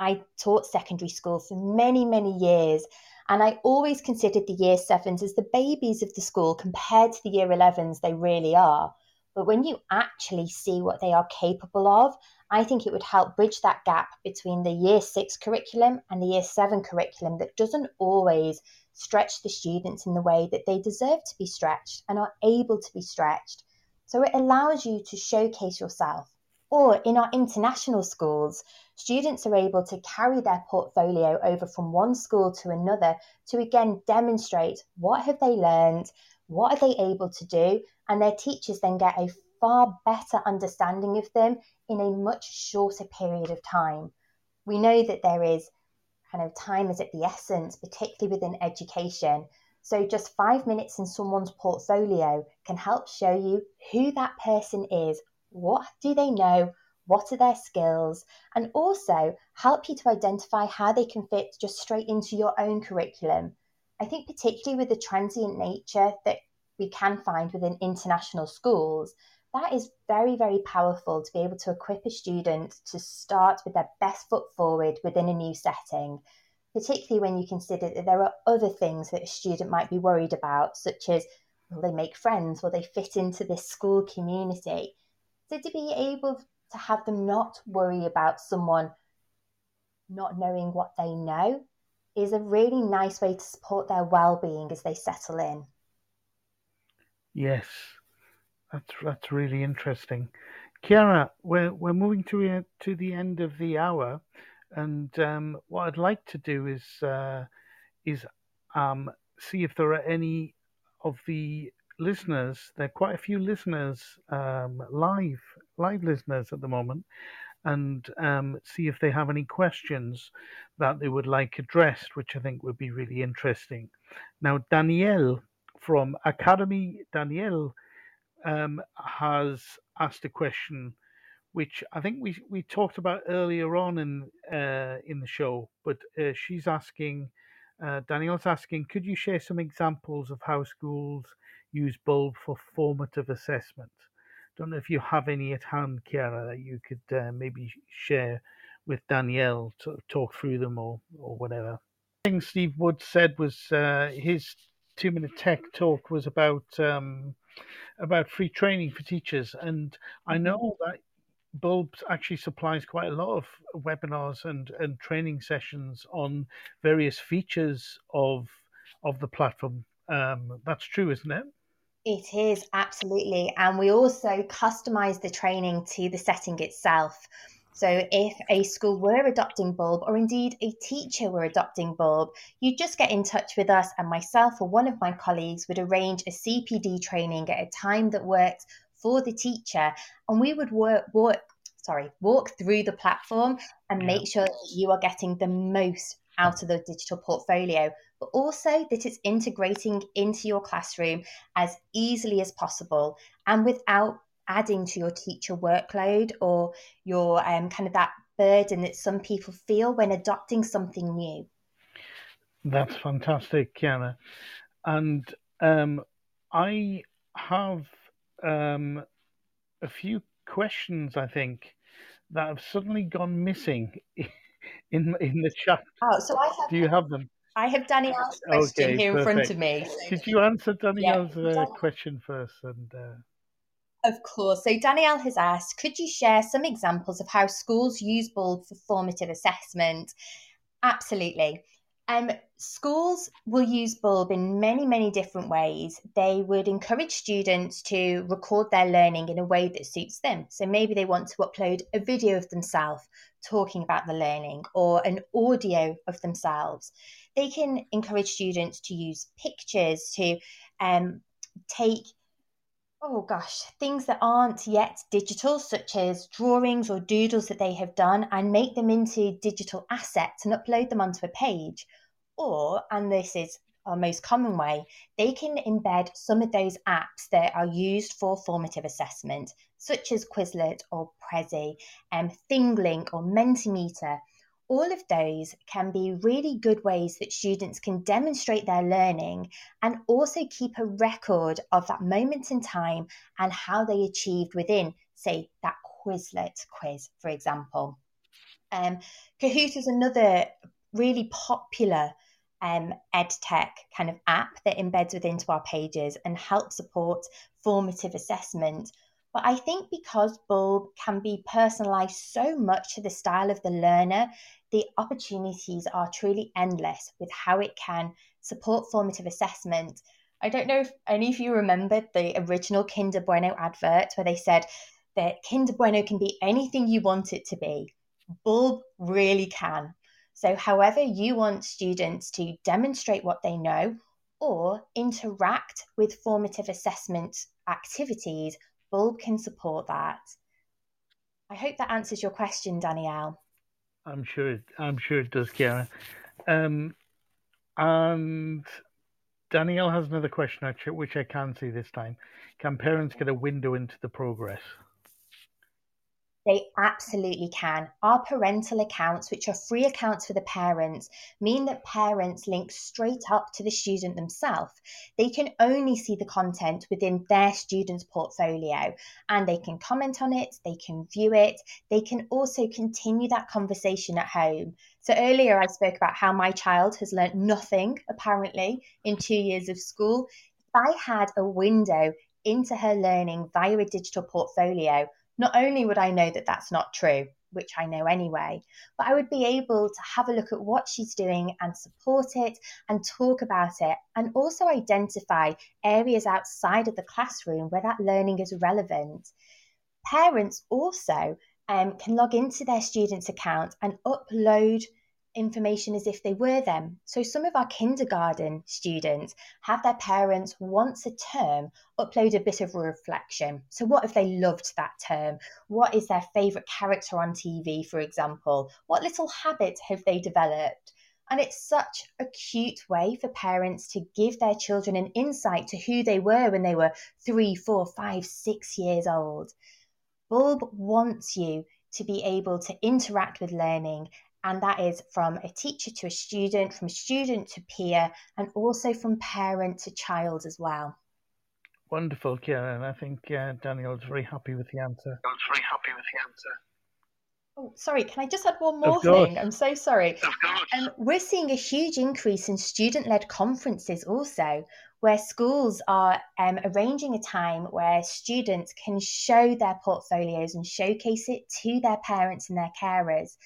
I taught secondary school for many, many years, and I always considered the year sevens as the babies of the school compared to the year elevens, they really are. But when you actually see what they are capable of, I think it would help bridge that gap between the year six curriculum and the year seven curriculum that doesn't always stretch the students in the way that they deserve to be stretched and are able to be stretched. So it allows you to showcase yourself. Or in our international schools, students are able to carry their portfolio over from one school to another to again demonstrate what have they learned, what are they able to do, and their teachers then get a far better understanding of them in a much shorter period of time. We know that there is kind of time is at the essence, particularly within education. So just five minutes in someone's portfolio can help show you who that person is, what do they know, what are their skills, and also help you to identify how they can fit just straight into your own curriculum. I think particularly with the transient nature that we can find within international schools, that is very, very powerful to be able to equip a student to start with their best foot forward within a new setting, particularly when you consider that there are other things that a student might be worried about, such as will they make friends, will they fit into this school community. So to be able to have them not worry about someone not knowing what they know is a really nice way to support their well-being as they settle in. Yes, that's that's really interesting. Chiara, we're we're moving to uh, to the end of the hour, and um, what I'd like to do is uh, is um, see if there are any of the listeners. There are quite a few listeners, um, live live listeners at the moment, and um, see if they have any questions that they would like addressed, which I think would be really interesting. Now, Danielle from Academy Danielle um, has asked a question, which I think we, we talked about earlier on in uh, in the show, but uh, she's asking, uh, Danielle's asking, could you share some examples of how schools use Bulb for formative assessment? Don't know if you have any at hand, Chiara, that you could uh, maybe share with Danielle to talk through them or, or whatever. The thing Steve Woods said was uh, his two-minute tech talk was about um, about free training for teachers, and I know that Bulb actually supplies quite a lot of webinars and, and training sessions on various features of of the platform. Um, that's true, isn't it? It is, absolutely. And we also customize the training to the setting itself. So if a school were adopting Bulb, or indeed a teacher were adopting Bulb, you just get in touch with us, and myself or one of my colleagues would arrange a C P D training at a time that works for the teacher. And we would work, work sorry, walk through the platform and make sure that you are getting the most out of the digital portfolio, but also that it's integrating into your classroom as easily as possible and without adding to your teacher workload or your um, kind of that burden that some people feel when adopting something new. That's fantastic, Chiara. And um, I have um, a few questions, I think, that have suddenly gone missing in in the chat. Oh, so I have, do you have them? I have Danielle's question okay, here perfect. in front of me. So did you answer Danielle's yeah, uh, question first? And uh... Of course. So Danielle has asked, could you share some examples of how schools use Bulb for formative assessment? Absolutely. Um, schools will use Bulb in many, many different ways. They would encourage students to record their learning in a way that suits them. So maybe they want to upload a video of themselves talking about the learning, or an audio of themselves. They can encourage students to use pictures, to um, take Oh gosh, things that aren't yet digital, such as drawings or doodles that they have done, and make them into digital assets and upload them onto a page. Or, and this is our most common way, they can embed some of those apps that are used for formative assessment, such as Quizlet or Prezi, um, Thinglink or Mentimeter. All of those can be really good ways that students can demonstrate their learning and also keep a record of that moment in time and how they achieved within, say, that Quizlet quiz, for example. Um, Kahoot is another really popular um, EdTech kind of app that embeds within to our pages and helps support formative assessment. But I think because Bulb can be personalised so much to the style of the learner, the opportunities are truly endless with how it can support formative assessment. I don't know if any of you remembered the original Kinder Bueno advert where they said that Kinder Bueno can be anything you want it to be. Bulb really can. So however you want students to demonstrate what they know or interact with formative assessment activities, Bulb can support that. I hope that answers your question, Danielle. I'm sure it, I'm sure it does, Chiara. Um, and Danielle has another question, which I can see this time. Can parents get a window into the progress? They absolutely can. Our parental accounts, which are free accounts for the parents, mean that parents link straight up to the student themselves. They can only see the content within their student's portfolio, and they can comment on it, they can view it, they can also continue that conversation at home. So earlier I spoke about how my child has learnt nothing, apparently, in two years of school. If I had a window into her learning via a digital portfolio, not only would I know that that's not true, which I know anyway, but I would be able to have a look at what she's doing and support it and talk about it, and also identify areas outside of the classroom where that learning is relevant. Parents also um, can log into their students' account and upload information as if they were them. So some of our kindergarten students have their parents once a term upload a bit of reflection. So what if they loved that term? What is their favourite character on T V, for example? What little habit have they developed? And it's such a cute way for parents to give their children an insight to who they were when they were three, four, five, six years old. Bulb wants you to be able to interact with learning, and that is from a teacher to a student, from student to peer, and also from parent to child as well. Wonderful, Ciara. I think uh, Daniel's very happy with the answer. Daniel's very happy with the answer. Oh, sorry, can I just add one more thing? I'm so sorry. Of course. Um, we're seeing a huge increase in student-led conferences also, where schools are um, arranging a time where students can show their portfolios and showcase it to their parents and their carers.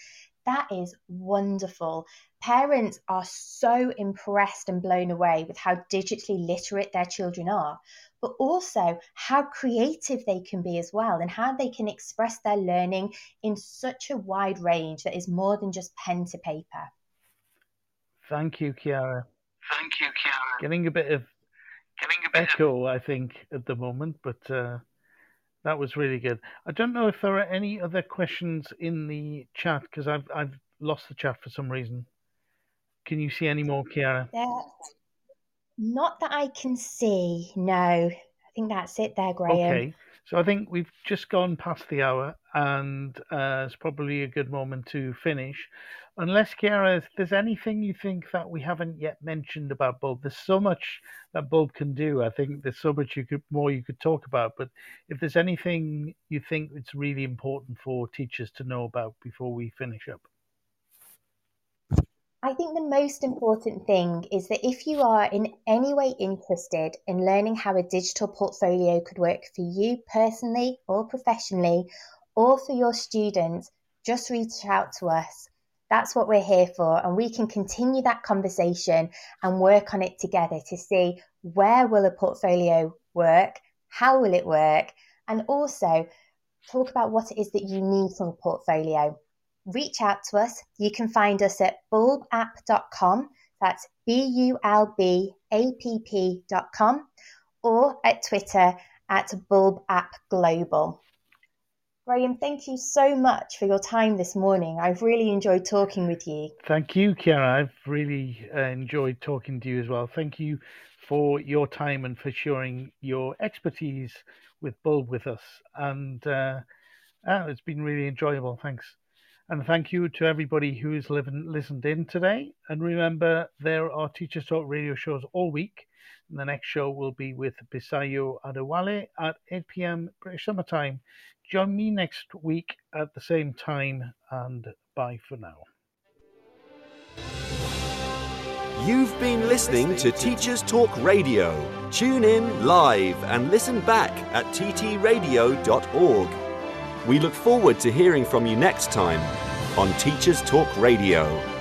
That is wonderful. Parents are so impressed and blown away with how digitally literate their children are, but also how creative they can be as well, and how they can express their learning in such a wide range that is more than just pen to paper. Thank you, Ciara. Thank you, Ciara. Getting a bit of getting a bit echo, of... I think, at the moment, but uh, that was really good. I don't know if there are any other questions in the chat, because I've I've lost the chat for some reason. Can you see any more, Ciara? That's not that I can see, no. I think that's it there, Graham. Okay, so I think we've just gone past the hour, and uh, it's probably a good moment to finish. Unless, Ciara, if there's anything you think that we haven't yet mentioned about Bulb, there's so much that Bulb can do. I think there's so much you could more you could talk about. But if there's anything you think it's really important for teachers to know about before we finish up. I think the most important thing is that if you are in any way interested in learning how a digital portfolio could work for you personally or professionally, or for your students, just reach out to us. That's what we're here for, and we can continue that conversation and work on it together to see where will a portfolio work, how will it work, and also talk about what it is that you need from a portfolio. Reach out to us. You can find us at bulb app dot com, that's B U L B A P P dot com, or at Twitter at bulb app global. Graham, thank you so much for your time this morning. I've really enjoyed talking with you. Thank you, Ciara. I've really uh, enjoyed talking to you as well. Thank you for your time and for sharing your expertise with Bulb with us. And uh, uh, it's been really enjoyable. Thanks. And thank you to everybody who has listened in today. And remember, there are Teachers Talk radio shows all week. And the next show will be with Bisayo Adewale at eight p.m. British Summer Time. Join me next week at the same time, and bye for now. You've been listening to Teachers Talk Radio. Tune in live and listen back at T T radio dot org. We look forward to hearing from you next time on Teachers Talk Radio.